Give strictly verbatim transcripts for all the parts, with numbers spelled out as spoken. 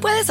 Puedes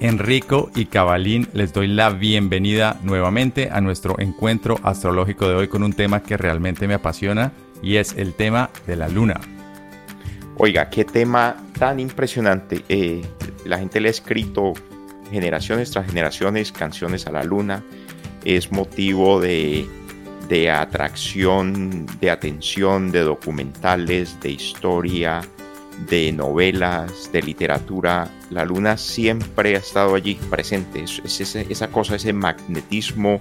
Enrico y Cabalín, les doy la bienvenida nuevamente a nuestro encuentro astrológico de hoy con un tema que realmente me apasiona, y es el tema de la luna. Oiga, qué tema tan impresionante. Eh, la gente le ha escrito generaciones tras generaciones canciones a la luna. Es motivo de, de atracción, de atención, de documentales, de historia, de novelas, de literatura. La luna siempre ha estado allí presente, es, es esa, esa cosa, ese magnetismo,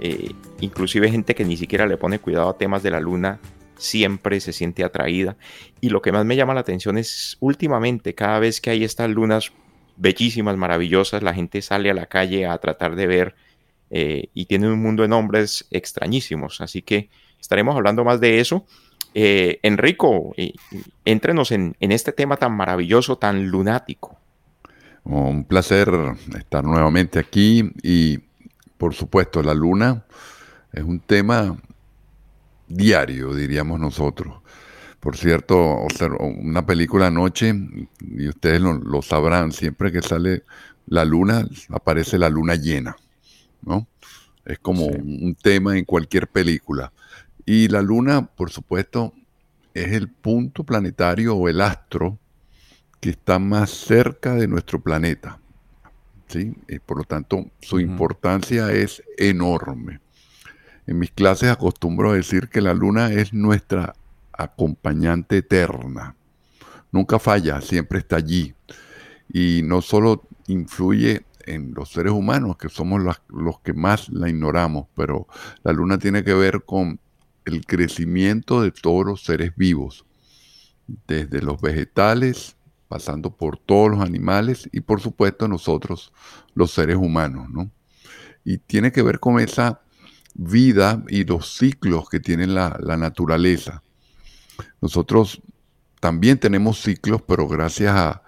eh, inclusive gente que ni siquiera le pone cuidado a temas de la luna, siempre se siente atraída. Y lo que más me llama la atención es últimamente, cada vez que hay estas lunas bellísimas, maravillosas, la gente sale a la calle a tratar de ver, eh, y tiene un mundo de nombres extrañísimos, así que estaremos hablando más de eso. Eh, Enrico, eh, éntrenos en, en este tema tan maravilloso, tan lunático. Oh, un placer estar nuevamente aquí, y por supuesto la luna es un tema diario, diríamos nosotros. Por cierto, una película anoche, y ustedes lo, lo sabrán, siempre que sale la luna, aparece la luna llena, ¿no? Es como sí. un tema en cualquier película. Y la luna, por supuesto, es el punto planetario o el astro que está más cerca de nuestro planeta, ¿sí? Y por lo tanto, su importancia es enorme. En mis clases acostumbro a decir que la luna es nuestra acompañante eterna. Nunca falla, siempre está allí. Y no solo influye en los seres humanos, que somos las, los que más la ignoramos, pero la luna tiene que ver con el crecimiento de todos los seres vivos, desde los vegetales, pasando por todos los animales y por supuesto nosotros, los seres humanos, ¿no? Y tiene que ver con esa vida y los ciclos que tiene la, la naturaleza. Nosotros también tenemos ciclos, pero gracias a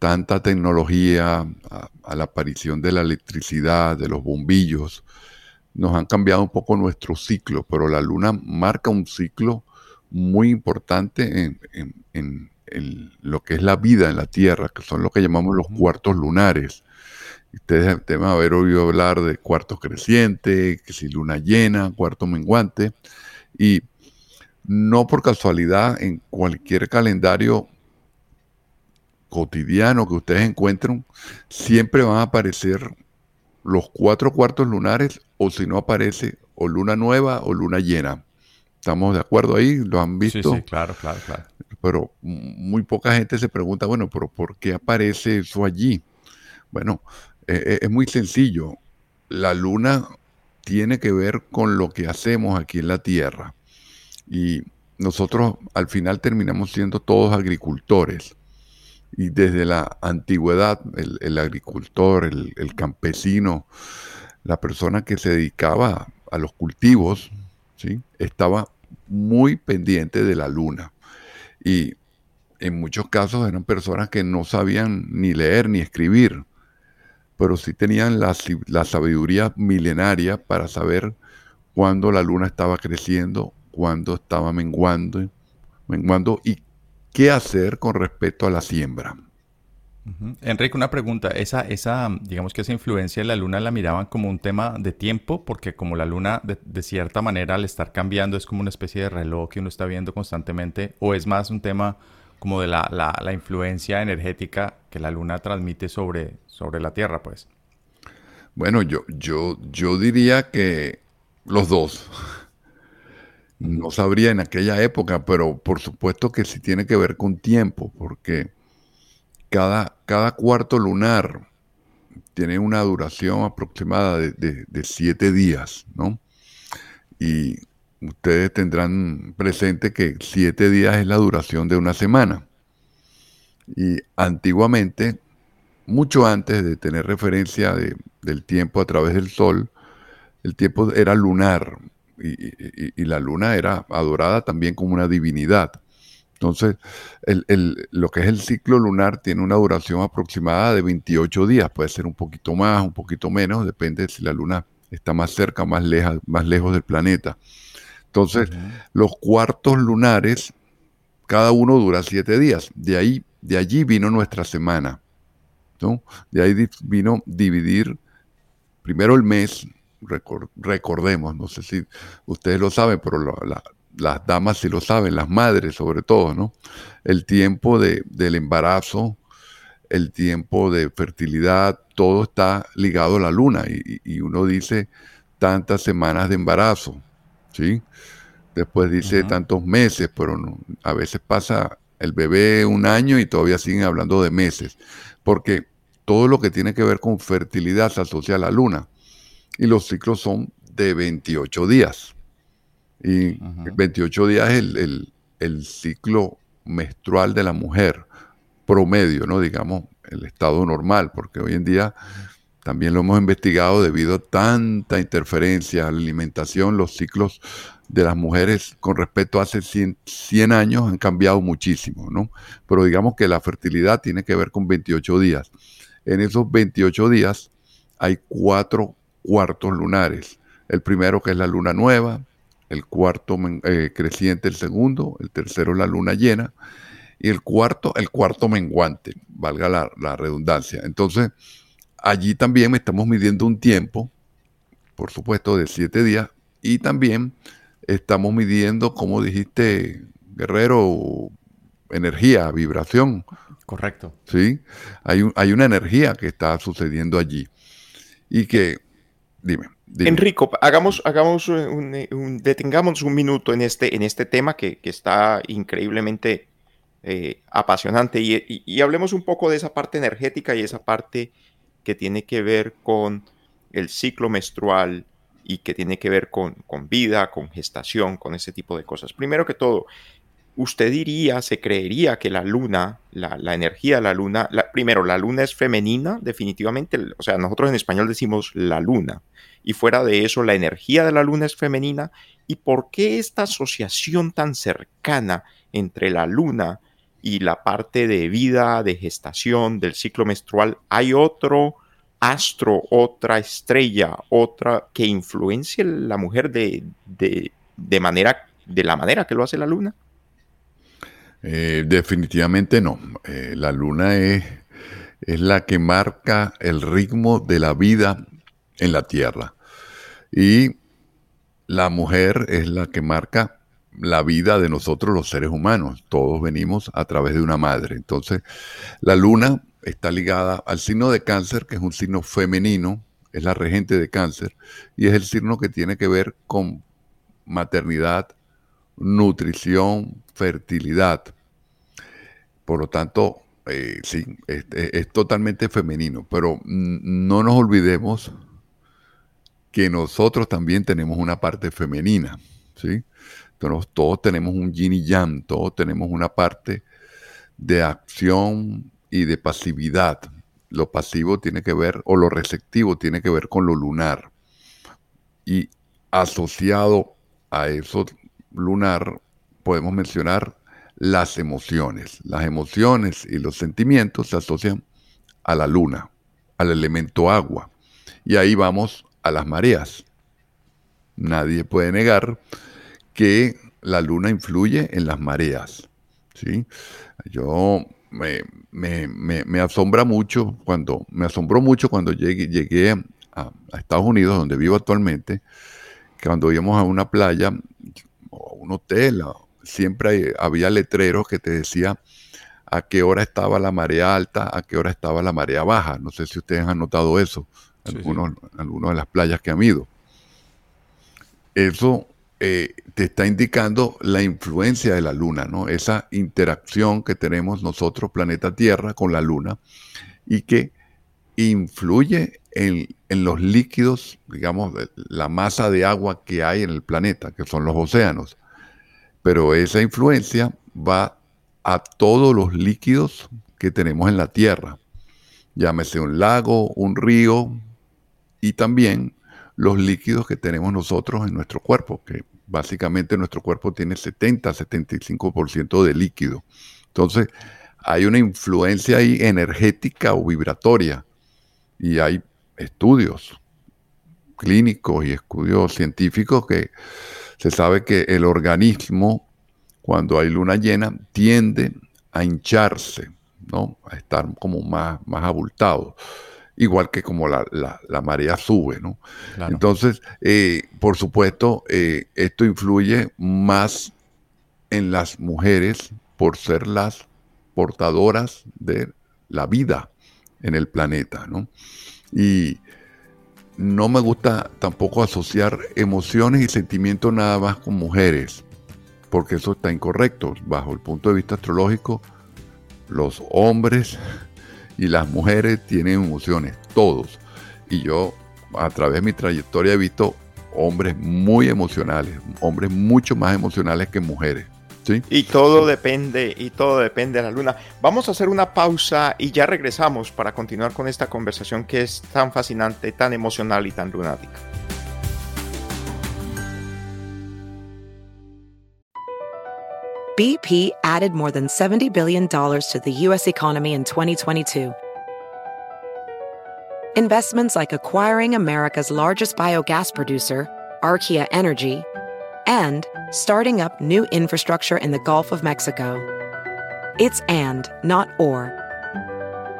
tanta tecnología, a, a la aparición de la electricidad, de los bombillos, nos han cambiado un poco nuestro ciclo, pero la luna marca un ciclo muy importante en, en, en, en lo que es la vida en la Tierra, que son lo que llamamos los cuartos lunares. Ustedes deben haber oído hablar de cuartos crecientes, que si luna llena, cuarto menguante, y no por casualidad en cualquier calendario cotidiano que ustedes encuentren, siempre van a aparecer los cuatro cuartos lunares, o si no aparece, o luna nueva o luna llena. ¿Estamos de acuerdo ahí? ¿Lo han visto? Sí, sí, claro, claro, claro. Pero muy poca gente se pregunta, bueno, pero ¿por qué aparece eso allí? Bueno, eh, es muy sencillo. La luna tiene que ver con lo que hacemos aquí en la Tierra. Y nosotros al final terminamos siendo todos agricultores. Y desde la antigüedad, el, el agricultor, el, el campesino, la persona que se dedicaba a los cultivos, ¿sí?, estaba muy pendiente de la luna. Y en muchos casos eran personas que no sabían ni leer ni escribir, pero sí tenían la, la sabiduría milenaria para saber cuándo la luna estaba creciendo, cuándo estaba menguando, menguando y ¿qué hacer con respecto a la siembra? Uh-huh. Enrique, una pregunta. Esa, esa, digamos que esa influencia de la luna la miraban como un tema de tiempo, porque como la luna de, de cierta manera al estar cambiando es como una especie de reloj que uno está viendo constantemente, o es más un tema como de la, la, la influencia energética que la Luna transmite sobre, sobre la Tierra, pues. Bueno, yo, yo, yo diría que los dos. No sabría en aquella época, pero por supuesto que sí tiene que ver con tiempo, porque cada, cada cuarto lunar tiene una duración aproximada de, de, de siete días, ¿no? Y ustedes tendrán presente que siete días es la duración de una semana. Y antiguamente, mucho antes de tener referencia de, del tiempo a través del sol, el tiempo era lunar. Y, y, y la luna era adorada también como una divinidad. Entonces, el, el, lo que es el ciclo lunar tiene una duración aproximada de veintiocho días. Puede ser un poquito más, un poquito menos, depende de si la luna está más cerca, más leja, más lejos del planeta. Entonces, uh-huh. los cuartos lunares, cada uno dura siete días. De ahí, de allí vino nuestra semana, ¿no? De ahí vino dividir primero el mes. Recordemos, no sé si ustedes lo saben, pero la, la, las damas sí lo saben, las madres sobre todo, ¿no? El tiempo de, del embarazo, el tiempo de fertilidad, todo está ligado a la luna y, y uno dice tantas semanas de embarazo, ¿sí? Después dice uh-huh. tantos meses, pero no, a veces pasa el bebé un año y todavía siguen hablando de meses, porque todo lo que tiene que ver con fertilidad se asocia a la luna. Y los ciclos son de veintiocho días. Y ajá. veintiocho días es el, el, el ciclo menstrual de la mujer promedio, ¿no? Digamos, el estado normal, porque hoy en día también lo hemos investigado debido a tanta interferencia, la alimentación, los ciclos de las mujeres con respecto a hace cien años han cambiado muchísimo, ¿no? Pero digamos que la fertilidad tiene que ver con veintiocho días. En esos veintiocho días hay cuatro cuartos lunares, el primero que es la luna nueva, el cuarto eh, creciente, el segundo, el tercero es la luna llena y el cuarto, el cuarto menguante, valga la, la redundancia. Entonces, allí también estamos midiendo un tiempo, por supuesto, de siete días y también estamos midiendo, como dijiste, Guerrero, energía, vibración. Correcto. Sí, hay, un, hay una energía que está sucediendo allí y que Dime, dime. Enrico, hagamos, hagamos un, un, detengamos un minuto en este, en este tema que, que está increíblemente eh, apasionante y, y, y hablemos un poco de esa parte energética y esa parte que tiene que ver con el ciclo menstrual y que tiene que ver con, con vida, con gestación, con ese tipo de cosas. Primero que todo, usted diría, se creería que la luna, la, la energía de la luna, la, primero, la luna es femenina, definitivamente, o sea, nosotros en español decimos la luna, y fuera de eso, la energía de la luna es femenina, ¿y por qué esta asociación tan cercana entre la luna y la parte de vida, de gestación, del ciclo menstrual? ¿Hay otro astro, otra estrella, otra que influencie a la mujer de, de, de, manera, de la manera que lo hace la luna? Eh, definitivamente no. Eh, la luna es, es la que marca el ritmo de la vida en la Tierra. Y la mujer es la que marca la vida de nosotros los seres humanos. Todos venimos a través de una madre. Entonces, la luna está ligada al signo de Cáncer, que es un signo femenino, es la regente de Cáncer, y es el signo que tiene que ver con maternidad, nutrición, fertilidad. Por lo tanto, eh, sí, es, es, es totalmente femenino, pero no nos olvidemos que nosotros también tenemos una parte femenina, ¿sí? Entonces, todos tenemos un yin y yang, todos tenemos una parte de acción y de pasividad. Lo pasivo tiene que ver, o lo receptivo tiene que ver con lo lunar. Y asociado a eso lunar, podemos mencionar las emociones. Las emociones y los sentimientos se asocian a la luna, al elemento agua. Y ahí vamos a las mareas. Nadie puede negar que la luna influye en las mareas, ¿sí? Yo me, me, me, me asombra mucho cuando, me asombró mucho cuando llegué, llegué a, a Estados Unidos, donde vivo actualmente, cuando íbamos a una playa, a un hotel, a, siempre hay, había letreros que te decía a qué hora estaba la marea alta, a qué hora estaba la marea baja. No sé si ustedes han notado eso, en algunos, sí, sí. algunas de las playas que han ido. Eso eh, te está indicando la influencia de la Luna, ¿no? Esa interacción que tenemos nosotros, planeta Tierra, con la Luna, y que influye en, en los líquidos, digamos, la masa de agua que hay en el planeta, que son los océanos. Pero esa influencia va a todos los líquidos que tenemos en la Tierra, llámese un lago, un río, y también los líquidos que tenemos nosotros en nuestro cuerpo, que básicamente nuestro cuerpo tiene setenta a setenta y cinco por ciento de líquido. Entonces, hay una influencia ahí energética o vibratoria, y hay estudios clínicos y estudios científicos que se sabe que el organismo, cuando hay luna llena, tiende a hincharse, ¿no? A estar como más, más abultado, igual que como la, la, la marea sube, ¿no? Claro. Entonces, eh, por supuesto, eh, esto influye más en las mujeres por ser las portadoras de la vida en el planeta, ¿no? Y no me gusta tampoco asociar emociones y sentimientos nada más con mujeres, porque eso está incorrecto. Bajo el punto de vista astrológico, los hombres y las mujeres tienen emociones, todos. Y yo, a través de mi trayectoria, he visto hombres muy emocionales, hombres mucho más emocionales que mujeres. ¿Sí? Y todo depende, y todo depende de la Luna. Vamos a hacer una pausa y ya regresamos para continuar con esta conversación que es tan fascinante, tan emocional y tan lunática. B P added more than seventy billion dollars to the U S economy in twenty twenty-two. Investments like acquiring America's largest biogas producer, Archaea Energy, and starting up new infrastructure in the Gulf of Mexico. It's and, not or.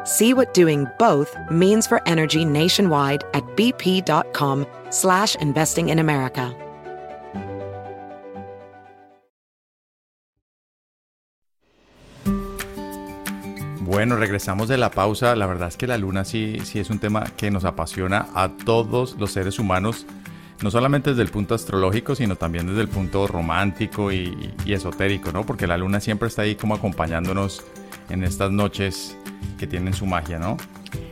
See what doing both means for energy nationwide at bp.com slash investing in America. Bueno, regresamos de la pausa. La verdad es que la Luna sí, sí es un tema que nos apasiona a todos los seres humanos, no solamente desde el punto astrológico, sino también desde el punto romántico y, y esotérico, ¿no? Porque la Luna siempre está ahí como acompañándonos en estas noches que tienen su magia, ¿no?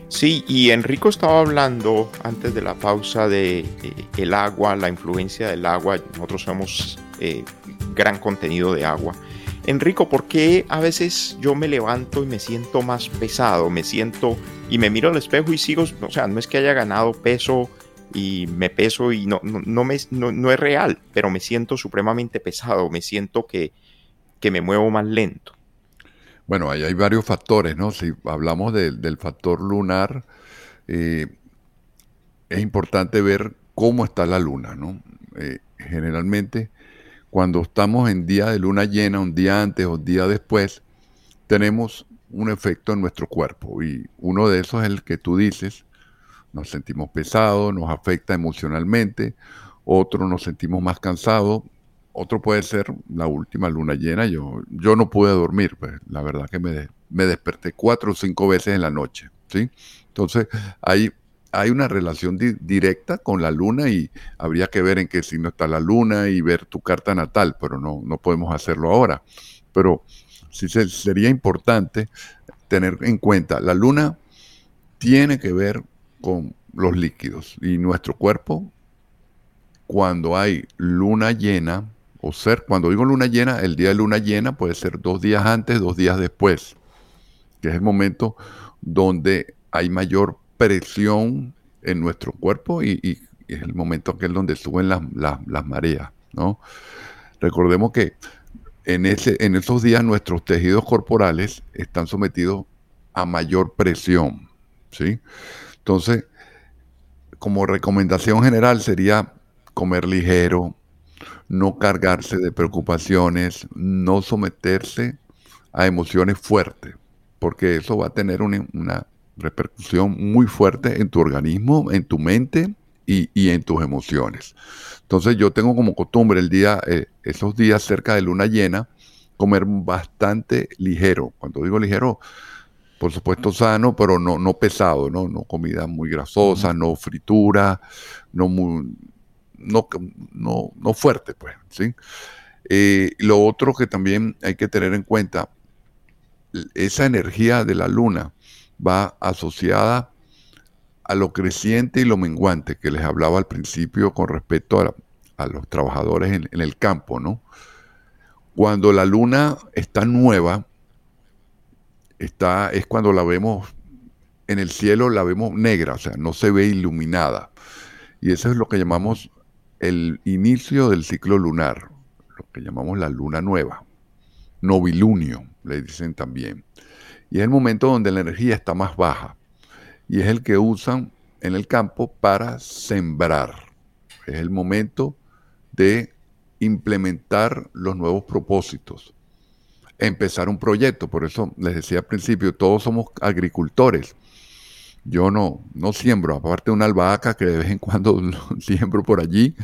Sí, y Enrico estaba hablando antes de la pausa de eh, el agua, la influencia del agua. Nosotros somos eh, gran contenido de agua. Enrico, ¿por qué a veces yo me levanto y me siento más pesado? Me siento y me miro al espejo y sigo, o sea, no es que haya ganado peso y me peso y no, no, no, me, no, no es real, pero me siento supremamente pesado, me siento que, que me muevo más lento. Bueno, ahí hay varios factores, ¿no? Si hablamos de, del factor lunar, eh, es importante ver cómo está la Luna, ¿no? Eh, generalmente, cuando estamos en día de luna llena, un día antes o un día después, tenemos un efecto en nuestro cuerpo. Y uno de esos es el que tú dices: nos sentimos pesados, nos afecta emocionalmente. Otro, nos sentimos más cansados. Otro puede ser la última luna llena. Yo, yo no pude dormir, pues, la verdad que me, de, me desperté cuatro o cinco veces en la noche, ¿sí? Entonces, hay... Hay una relación di- directa con la Luna, y habría que ver en qué signo está la Luna y ver tu carta natal, pero no, no podemos hacerlo ahora. Pero sí se, sería importante tener en cuenta, la Luna tiene que ver con los líquidos, y nuestro cuerpo, cuando hay luna llena, o ser, cuando digo luna llena, el día de luna llena puede ser dos días antes, dos días después, que es el momento donde hay mayor presión en nuestro cuerpo, y, y es el momento aquel donde suben las, las, las mareas, ¿no? Recordemos que en, ese, en esos días nuestros tejidos corporales están sometidos a mayor presión, ¿sí? Entonces, como recomendación general sería comer ligero, no cargarse de preocupaciones, no someterse a emociones fuertes, porque eso va a tener una... una repercusión muy fuerte en tu organismo, en tu mente y, y en tus emociones. Entonces yo tengo como costumbre el día, eh, esos días cerca de luna llena, comer bastante ligero. Cuando digo ligero, por supuesto sano, pero no, no pesado, ¿no? No comida muy grasosa, uh-huh. no fritura, no, muy, no, no, no fuerte, pues, ¿sí? Eh, lo otro que también hay que tener en cuenta, esa energía de la luna va asociada a lo creciente y lo menguante que les hablaba al principio con respecto a, la, a los trabajadores en, en el campo, ¿no? Cuando la luna está nueva, Está, es cuando la vemos en el cielo, la vemos negra, o sea, no se ve iluminada. Y eso es lo que llamamos el inicio del ciclo lunar, lo que llamamos la luna nueva, novilunio, le dicen también. Y es el momento donde la energía está más baja, y es el que usan en el campo para sembrar. Es el momento de implementar los nuevos propósitos, empezar un proyecto. Por eso les decía al principio, todos somos agricultores. Yo no, no siembro, aparte de una albahaca que de vez en cuando siembro por allí,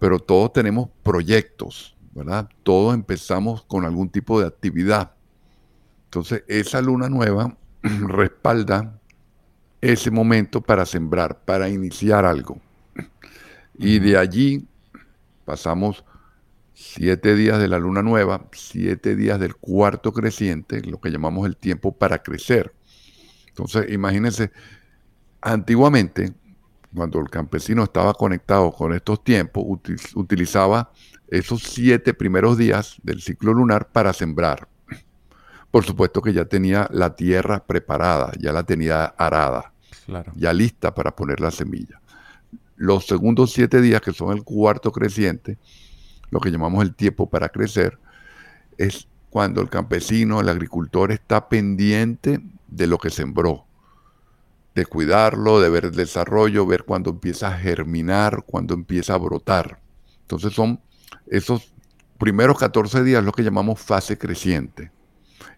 pero todos tenemos proyectos, ¿verdad? Todos empezamos con algún tipo de actividad. Entonces, esa luna nueva respalda ese momento para sembrar, para iniciar algo. Y de allí pasamos siete días de la luna nueva, siete días del cuarto creciente, lo que llamamos el tiempo para crecer. Entonces, imagínense, antiguamente, cuando el campesino estaba conectado con estos tiempos, util- utilizaba esos siete primeros días del ciclo lunar para sembrar. Por supuesto que ya tenía la tierra preparada, ya la tenía arada, claro, ya lista para poner la semilla. Los segundos siete días, que son el cuarto creciente, lo que llamamos el tiempo para crecer, es cuando el campesino, el agricultor, está pendiente de lo que sembró, de cuidarlo, de ver el desarrollo, ver cuándo empieza a germinar, cuándo empieza a brotar. Entonces son esos primeros catorce días lo que llamamos fase creciente,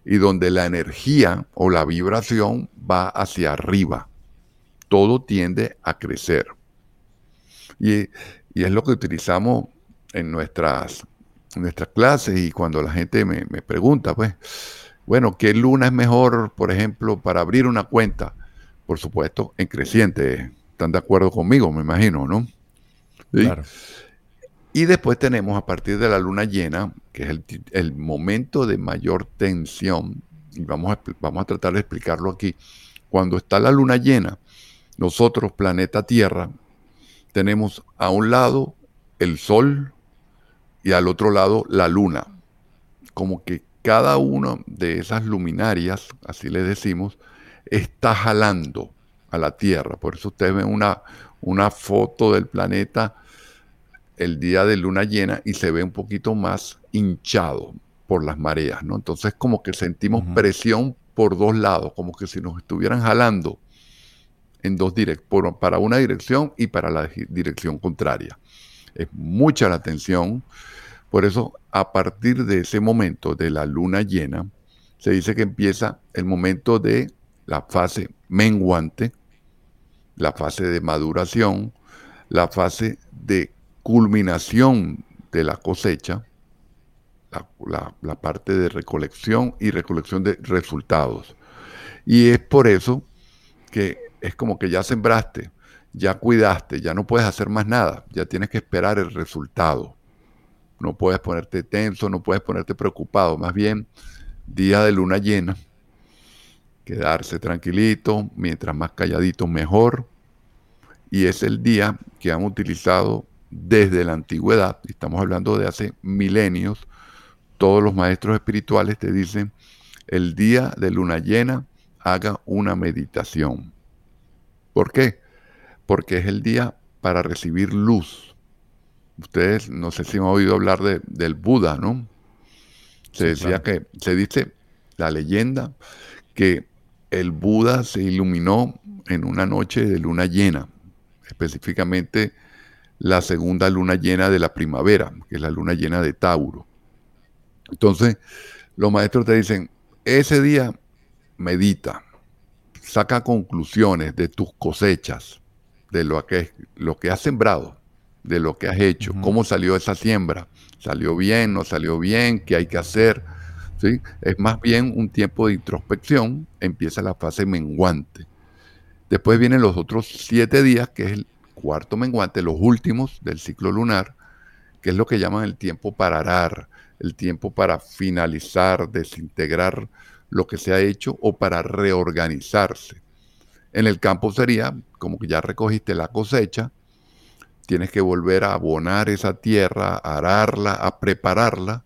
y donde la energía o la vibración va hacia arriba. Todo tiende a crecer. Y, y es lo que utilizamos en nuestras, nuestras clases, y cuando la gente me, me pregunta, pues, bueno, ¿qué luna es mejor, por ejemplo, para abrir una cuenta? Por supuesto, en creciente. Están de acuerdo conmigo, me imagino, ¿no? ¿Sí? Claro. Y después tenemos, a partir de la luna llena, que es el, el momento de mayor tensión, y vamos a, vamos a tratar de explicarlo aquí. Cuando está la luna llena, nosotros, planeta Tierra, tenemos a un lado el Sol, y al otro lado la luna, como que cada una de esas luminarias, así les decimos, está jalando a la Tierra. Por eso ustedes ven una, una foto del planeta el día de luna llena y se ve un poquito más hinchado por las mareas, ¿no? Entonces como que sentimos uh-huh. presión por dos lados, como que si nos estuvieran jalando en dos direct- por, para una dirección y para la dirección contraria. Es mucha la tensión. Por eso, a partir de ese momento de la luna llena, se dice que empieza el momento de la fase menguante, la fase de maduración, la fase de culminación de la cosecha, la, la, la parte de recolección y recolección de resultados. Y es por eso que es como que ya sembraste, ya cuidaste, ya no puedes hacer más nada, ya tienes que esperar el resultado. No puedes ponerte tenso, no puedes ponerte preocupado. Más bien, día de luna llena, quedarse tranquilito, mientras más calladito mejor. Y es el día que han utilizado desde la antigüedad, estamos hablando de hace milenios. Todos los maestros espirituales te dicen, el día de luna llena, haga una meditación. ¿Por qué? Porque es el día para recibir luz. Ustedes, no sé si han oído hablar de, del Buda, ¿no? Se decía que, se dice la leyenda, que el Buda se iluminó en una noche de luna llena, específicamente la segunda luna llena de la primavera, que es la luna llena de Tauro. Entonces, los maestros te dicen, ese día medita, saca conclusiones de tus cosechas, de lo que, lo que has sembrado, de lo que has hecho, uh-huh. cómo salió esa siembra, salió bien, no salió bien, qué hay que hacer, ¿sí? Es más bien un tiempo de introspección, empieza la fase menguante. Después vienen los otros siete días, que es el cuarto menguante, los últimos del ciclo lunar, que es lo que llaman el tiempo para arar, el tiempo para finalizar, desintegrar lo que se ha hecho o para reorganizarse. En el campo sería, como que ya recogiste la cosecha, tienes que volver a abonar esa tierra, a ararla, a prepararla,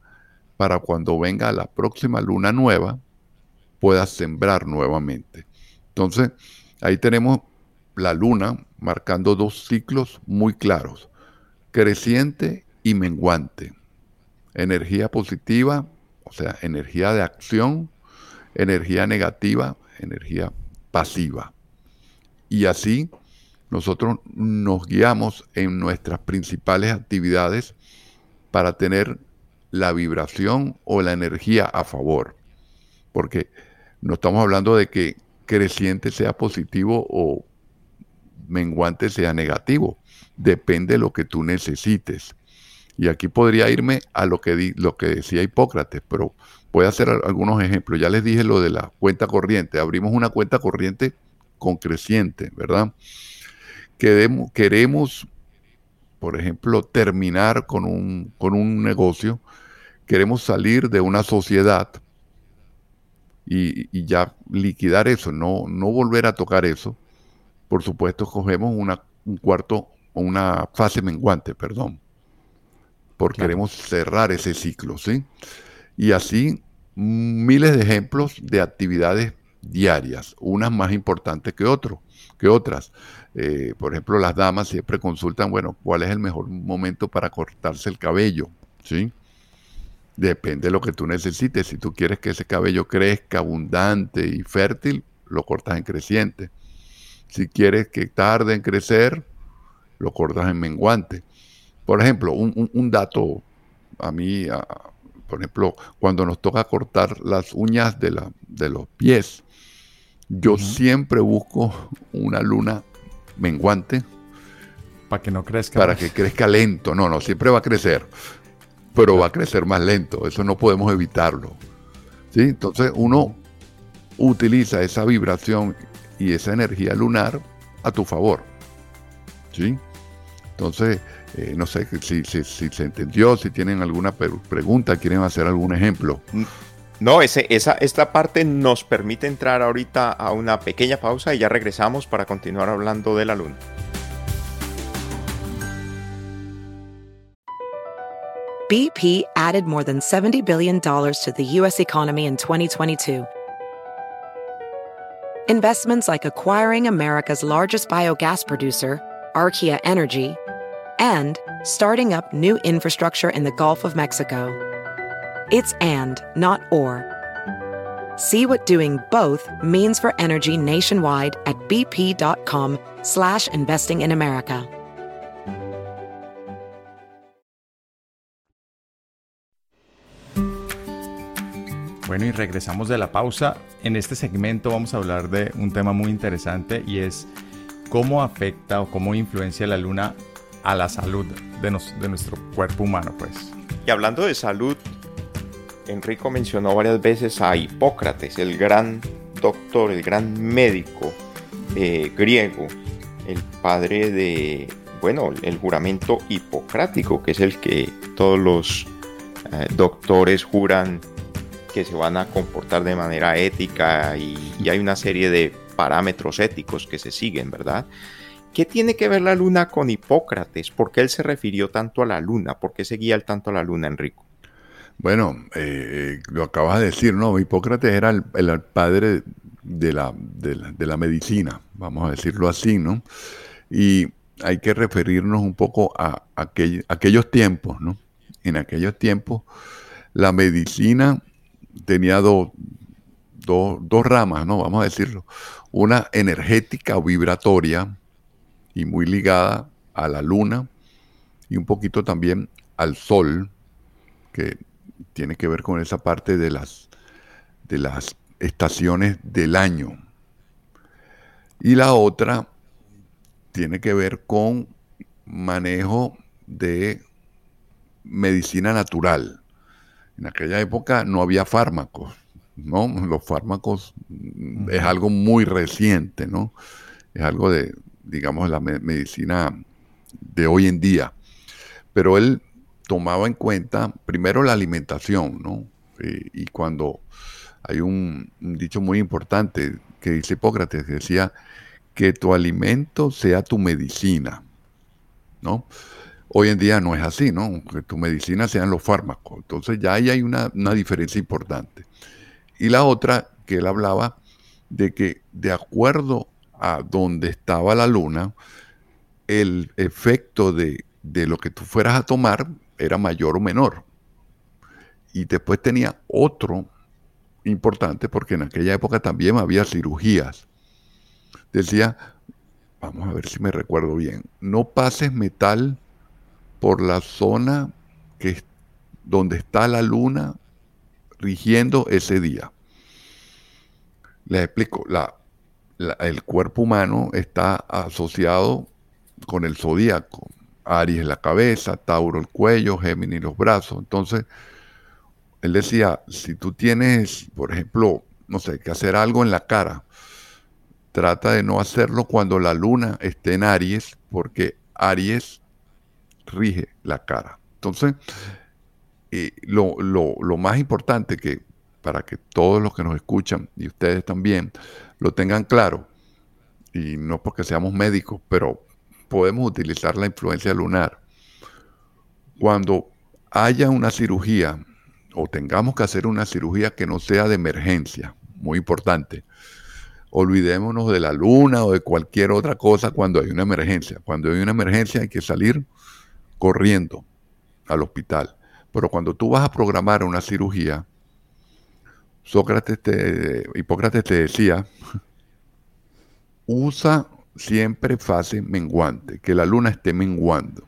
para cuando venga la próxima luna nueva, puedas sembrar nuevamente. Entonces, ahí tenemos la luna marcando dos ciclos muy claros, creciente y menguante. Energía positiva, o sea, energía de acción, energía negativa, energía pasiva. Y así nosotros nos guiamos en nuestras principales actividades para tener la vibración o la energía a favor. Porque no estamos hablando de que creciente sea positivo o menguante sea negativo. Depende de lo que tú necesites. Y aquí podría irme a lo que, di, lo que decía Hipócrates, pero voy a hacer algunos ejemplos. Ya les dije lo de la cuenta corriente. Abrimos una cuenta corriente con creciente, ¿verdad? Queremos, queremos por ejemplo, terminar con un, con un negocio, queremos salir de una sociedad y, y ya liquidar eso, no, no volver a tocar eso. Por supuesto, cogemos una, un cuarto, una fase menguante, perdón, porque claro. queremos cerrar ese ciclo, ¿sí? Y así, miles de ejemplos de actividades diarias, unas más importantes que, otro, que otras. Eh, por ejemplo, las damas siempre consultan, bueno, ¿cuál es el mejor momento para cortarse el cabello? ¿Sí? Depende de lo que tú necesites. Si tú quieres que ese cabello crezca abundante y fértil, lo cortas en creciente. Si quieres que tarde en crecer, lo cortas en menguante. Por ejemplo, un, un, un dato a mí, a, por ejemplo, cuando nos toca cortar las uñas de, la, de los pies, yo uh-huh. siempre busco una luna menguante. Para que no crezca. Para más. Que crezca lento. No, no, siempre va a crecer. Pero va a crecer más lento. Eso no podemos evitarlo. ¿Sí? Entonces uno utiliza esa vibración y esa energía lunar a tu favor. ¿Sí? Entonces, eh, no sé si, si, si se entendió, si tienen alguna pregunta, quieren hacer algún ejemplo. No, ese, esa, esta parte nos permite entrar ahorita a una pequeña pausa y ya regresamos para continuar hablando de la luna. B P added more than seventy billion dollars to the U S economy in twenty twenty-two. Investments like acquiring America's largest biogas producer, Archaea Energy, and starting up new infrastructure in the Gulf of Mexico. It's and, not or. See what doing both means for energy nationwide at bp.com slash investing in America. Bueno, y regresamos de la pausa. En este segmento vamos a hablar de un tema muy interesante y es cómo afecta o cómo influencia la luna a la salud de, nos, de nuestro cuerpo humano, pues. Y hablando de salud, Enrico mencionó varias veces a Hipócrates, el gran doctor, el gran médico eh, griego, el padre de, bueno, el juramento hipocrático, que es el que todos los eh, doctores juran que se van a comportar de manera ética y, y hay una serie de parámetros éticos que se siguen, ¿verdad? ¿Qué tiene que ver la luna con Hipócrates? ¿Por qué él se refirió tanto a la luna? ¿Por qué seguía el tanto a la luna, Enrico? Bueno, eh, lo acabas de decir, ¿no? Hipócrates era el, el padre de la, de, la, de la medicina, vamos a decirlo así, ¿no? Y hay que referirnos un poco a aquel, aquellos tiempos, ¿no? En aquellos tiempos la medicina tenía dos, dos, dos ramas, ¿no? Vamos a decirlo. Una energética o vibratoria, y muy ligada a la luna y un poquito también al sol, que tiene que ver con esa parte de las, de las estaciones del año. Y la otra tiene que ver con manejo de medicina natural. En aquella época no había fármacos, ¿no? Los fármacos es algo muy reciente, ¿no? Es algo de, digamos, la me- medicina de hoy en día. Pero él tomaba en cuenta primero la alimentación, ¿no? Eh, y cuando hay un, un dicho muy importante que dice Hipócrates, que decía que tu alimento sea tu medicina, ¿no? Hoy en día no es así, ¿no? Que tu medicina sean los fármacos. Entonces ya ahí hay una, una diferencia importante. Y la otra, que él hablaba de que de acuerdo a donde estaba la luna, el efecto de, de lo que tú fueras a tomar era mayor o menor. Y después tenía otro importante, porque en aquella época también había cirugías. Decía, vamos a ver si me recuerdo bien, no pases metal por la zona que, donde está la luna rigiendo ese día. Les explico, la, la, el cuerpo humano está asociado con el zodíaco. Aries la cabeza, Tauro el cuello, Géminis los brazos. Entonces, él decía, si tú tienes, por ejemplo, no sé, que hacer algo en la cara, trata de no hacerlo cuando la luna esté en Aries, porque Aries rige la cara. Entonces, eh, lo, lo, lo más importante, que para que todos los que nos escuchan y ustedes también lo tengan claro, y no porque seamos médicos, pero podemos utilizar la influencia lunar. Cuando haya una cirugía o tengamos que hacer una cirugía que no sea de emergencia, muy importante, olvidémonos de la luna o de cualquier otra cosa cuando hay una emergencia. Cuando hay una emergencia hay que salir corriendo al hospital. Pero cuando tú vas a programar una cirugía, Sócrates te, Hipócrates te decía, usa siempre fase menguante, que la luna esté menguando.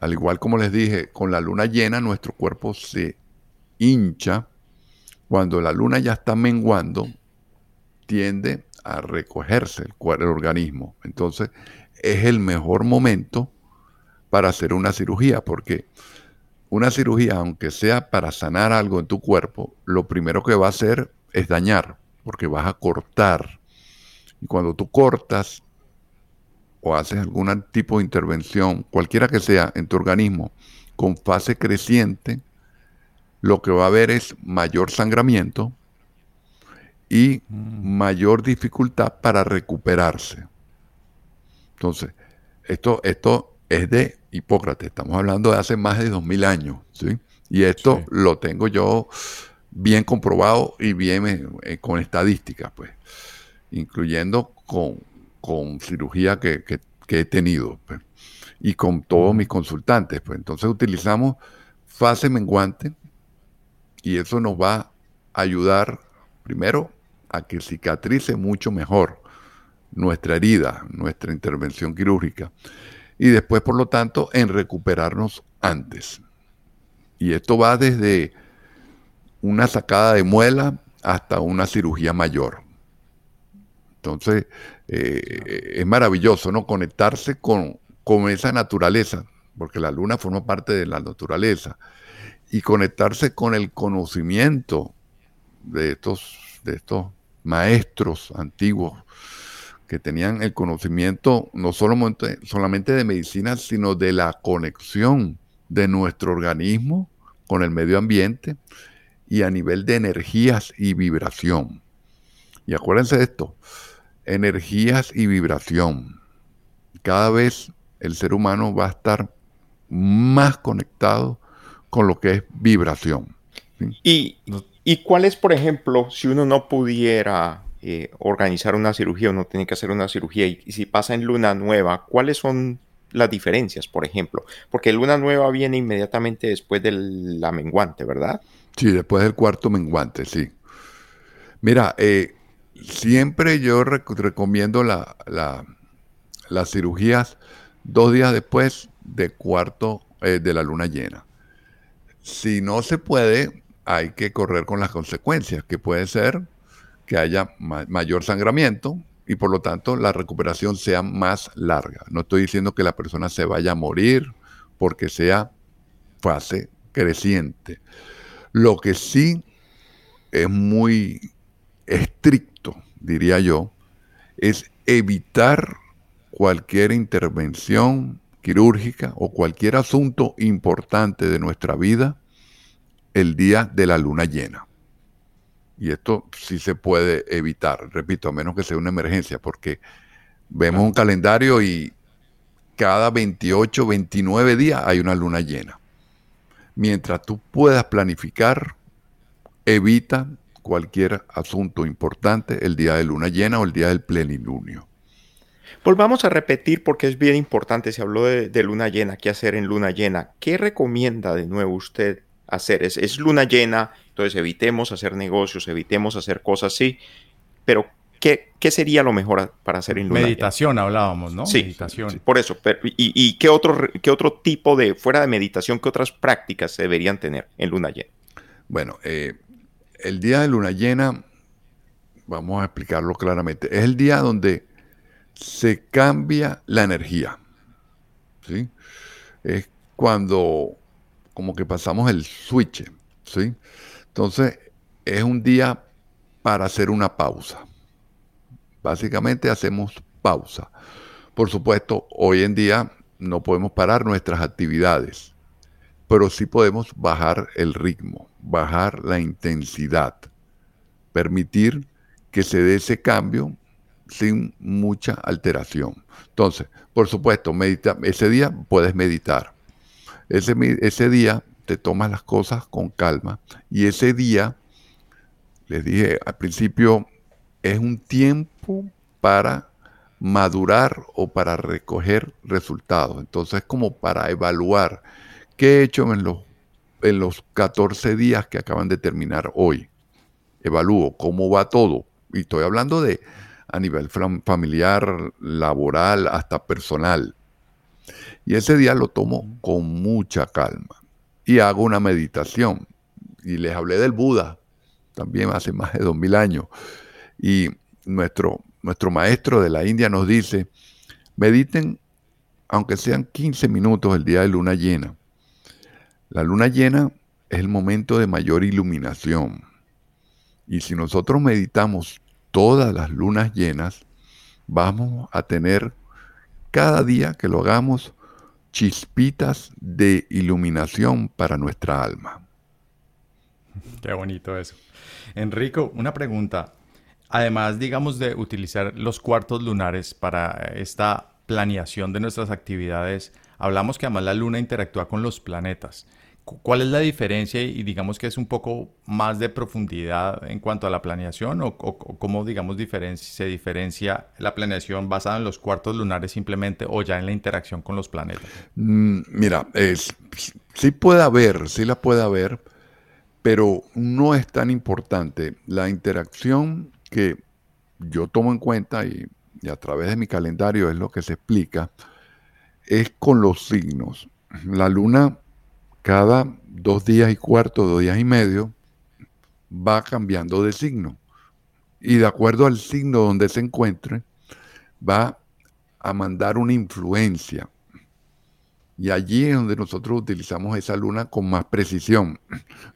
Al igual como les dije, con la luna llena nuestro cuerpo se hincha. Cuando la luna ya está menguando, tiende a recogerse el, cuerpo, el organismo. Entonces es el mejor momento para hacer una cirugía, porque una cirugía, aunque sea para sanar algo en tu cuerpo, lo primero que va a hacer es dañar, porque vas a cortar. Y cuando tú cortas o haces algún tipo de intervención, cualquiera que sea, en tu organismo, con fase creciente, lo que va a haber es mayor sangramiento y mayor dificultad para recuperarse. Entonces, esto, esto es de Hipócrates, estamos hablando de hace más de dos mil años, ¿sí? Y esto sí lo tengo yo bien comprobado y bien eh, con estadísticas, pues, incluyendo con, con cirugía que, que, que he tenido, pues, y con todos mis consultantes, pues. Entonces utilizamos fase menguante y eso nos va a ayudar primero a que cicatrice mucho mejor nuestra herida, nuestra intervención quirúrgica, y después, por lo tanto, en recuperarnos antes. Y esto va desde una sacada de muela hasta una cirugía mayor. Entonces, eh, es maravilloso, ¿no? Conectarse con, con esa naturaleza, porque la luna forma parte de la naturaleza, y conectarse con el conocimiento de estos, de estos maestros antiguos, que tenían el conocimiento no solo, solamente de medicina, sino de la conexión de nuestro organismo con el medio ambiente y a nivel de energías y vibración. Y acuérdense de esto, energías y vibración. Cada vez el ser humano va a estar más conectado con lo que es vibración, ¿sí? ¿Y, y cuál es, por ejemplo, si uno no pudiera Eh, organizar una cirugía o no tiene que hacer una cirugía, y, y si pasa en luna nueva, ¿cuáles son las diferencias, por ejemplo? Porque luna nueva viene inmediatamente después de la menguante, ¿verdad? Sí, después del cuarto menguante, sí. Mira, eh, siempre yo rec- recomiendo la, la, las cirugías dos días después de, cuarto, eh, de la luna llena. Si no se puede, hay que correr con las consecuencias, que puede ser que haya ma- mayor sangramiento y por lo tanto la recuperación sea más larga. No estoy diciendo que la persona se vaya a morir porque sea fase creciente. Lo que sí es muy estricto, diría yo, es evitar cualquier intervención quirúrgica o cualquier asunto importante de nuestra vida el día de la luna llena. Y esto sí se puede evitar, repito, a menos que sea una emergencia, porque vemos un calendario y cada veintiocho, veintinueve días hay una luna llena. Mientras tú puedas planificar, evita cualquier asunto importante el día de luna llena o el día del plenilunio. Volvamos a repetir porque es bien importante, se habló de, de luna llena, qué hacer en luna llena. ¿Qué recomienda de nuevo usted hacer? Es, es luna llena, entonces evitemos hacer negocios, evitemos hacer cosas así, pero ¿qué, qué sería lo mejor para hacer en luna llena? Meditación hablábamos, ¿no? Sí, meditación. Sí, por eso. Pero, ¿y, y qué otro, qué otro tipo de, fuera de meditación, qué otras prácticas se deberían tener en luna llena? Bueno, eh, el día de luna llena, vamos a explicarlo claramente, es el día donde se cambia la energía, ¿sí? Es cuando como que pasamos el switch, ¿sí? Entonces, es un día para hacer una pausa. Básicamente hacemos pausa. Por supuesto, hoy en día no podemos parar nuestras actividades, pero sí podemos bajar el ritmo, bajar la intensidad, permitir que se dé ese cambio sin mucha alteración. Entonces, por supuesto, medita, ese día puedes meditar. Ese, ese día te tomas las cosas con calma y ese día, les dije al principio, es un tiempo para madurar o para recoger resultados. Entonces es como para evaluar qué he hecho en los, en los catorce días que acaban de terminar hoy. Evalúo cómo va todo y estoy hablando de a nivel familiar, laboral, hasta personal. Y ese día lo tomo con mucha calma y hago una meditación. Y les hablé del Buda, también hace más de dos mil años. Y nuestro, nuestro maestro de la India nos dice, mediten aunque sean quince minutos el día de luna llena. La luna llena es el momento de mayor iluminación. Y si nosotros meditamos todas las lunas llenas, vamos a tener cada día que lo hagamos, chispitas de iluminación para nuestra alma. Qué bonito eso. Enrico, una pregunta. Además, digamos, de utilizar los cuartos lunares para esta planeación de nuestras actividades, hablamos que además la luna interactúa con los planetas. ¿Cuál es la diferencia? Y digamos que es un poco más de profundidad en cuanto a la planeación o, o, o cómo, digamos, diferen- se diferencia la planeación basada en los cuartos lunares simplemente o ya en la interacción con los planetas. Mm, mira, es, sí puede haber, sí la puede haber, pero no es tan importante. La interacción que yo tomo en cuenta y, y a través de mi calendario es lo que se explica, es con los signos. La luna cada dos días y cuarto, dos días y medio, va cambiando de signo. Y de acuerdo al signo donde se encuentre, va a mandar una influencia. Y allí es donde nosotros utilizamos esa luna con más precisión,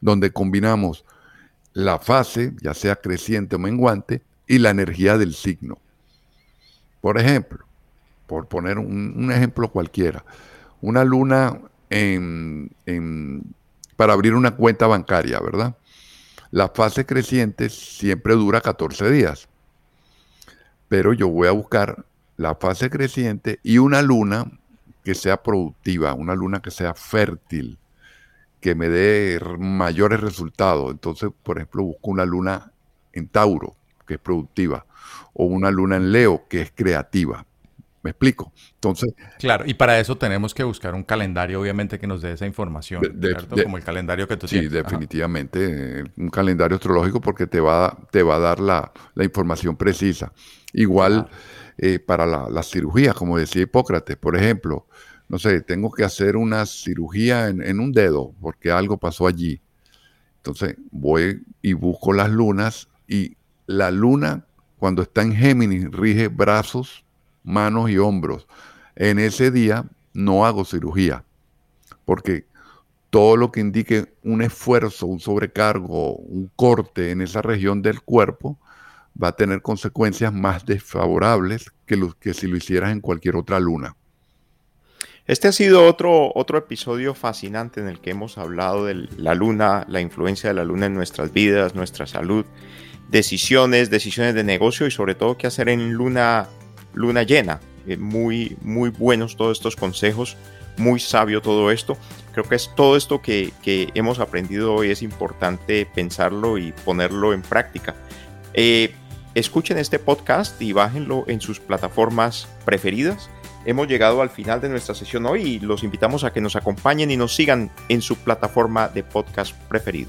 donde combinamos la fase, ya sea creciente o menguante, y la energía del signo. Por ejemplo, por poner un, un ejemplo cualquiera, una luna... En, en, para abrir una cuenta bancaria, ¿verdad? La fase creciente siempre dura catorce días, pero yo voy a buscar la fase creciente y una luna que sea productiva, una luna que sea fértil, que me dé mayores resultados. Entonces, por ejemplo, busco una luna en Tauro, que es productiva, o una luna en Leo, que es creativa. ¿Me explico? Entonces... Claro, y para eso tenemos que buscar un calendario, obviamente, que nos dé esa información, de, ¿cierto? De, Como el calendario que tú sí, tienes. Sí, definitivamente. Ajá. Un calendario astrológico porque te va, te va a dar la, la información precisa. Igual ah. eh, para la, la cirugía, como decía Hipócrates, por ejemplo, no sé, tengo que hacer una cirugía en, en un dedo porque algo pasó allí. Entonces voy y busco las lunas y la luna Cuando está en Géminis, rige brazos, manos y hombros. En ese día no hago cirugía, porque todo lo que indique un esfuerzo, un sobrecargo, un corte en esa región del cuerpo va a tener consecuencias más desfavorables que, lo, que si lo hicieras en cualquier otra luna. Este ha sido otro, otro episodio fascinante en el que hemos hablado de la luna, la influencia de la luna en nuestras vidas, nuestra salud, decisiones, decisiones de negocio y sobre todo qué hacer en luna, luna llena. Muy, muy buenos todos estos consejos, muy sabio todo esto. Creo que es todo esto que, que hemos aprendido hoy, es importante pensarlo y ponerlo en práctica. Eh, escuchen este podcast y bájenlo en sus plataformas preferidas. Hemos llegado al final de nuestra sesión hoy y los invitamos a que nos acompañen y nos sigan en su plataforma de podcast preferido.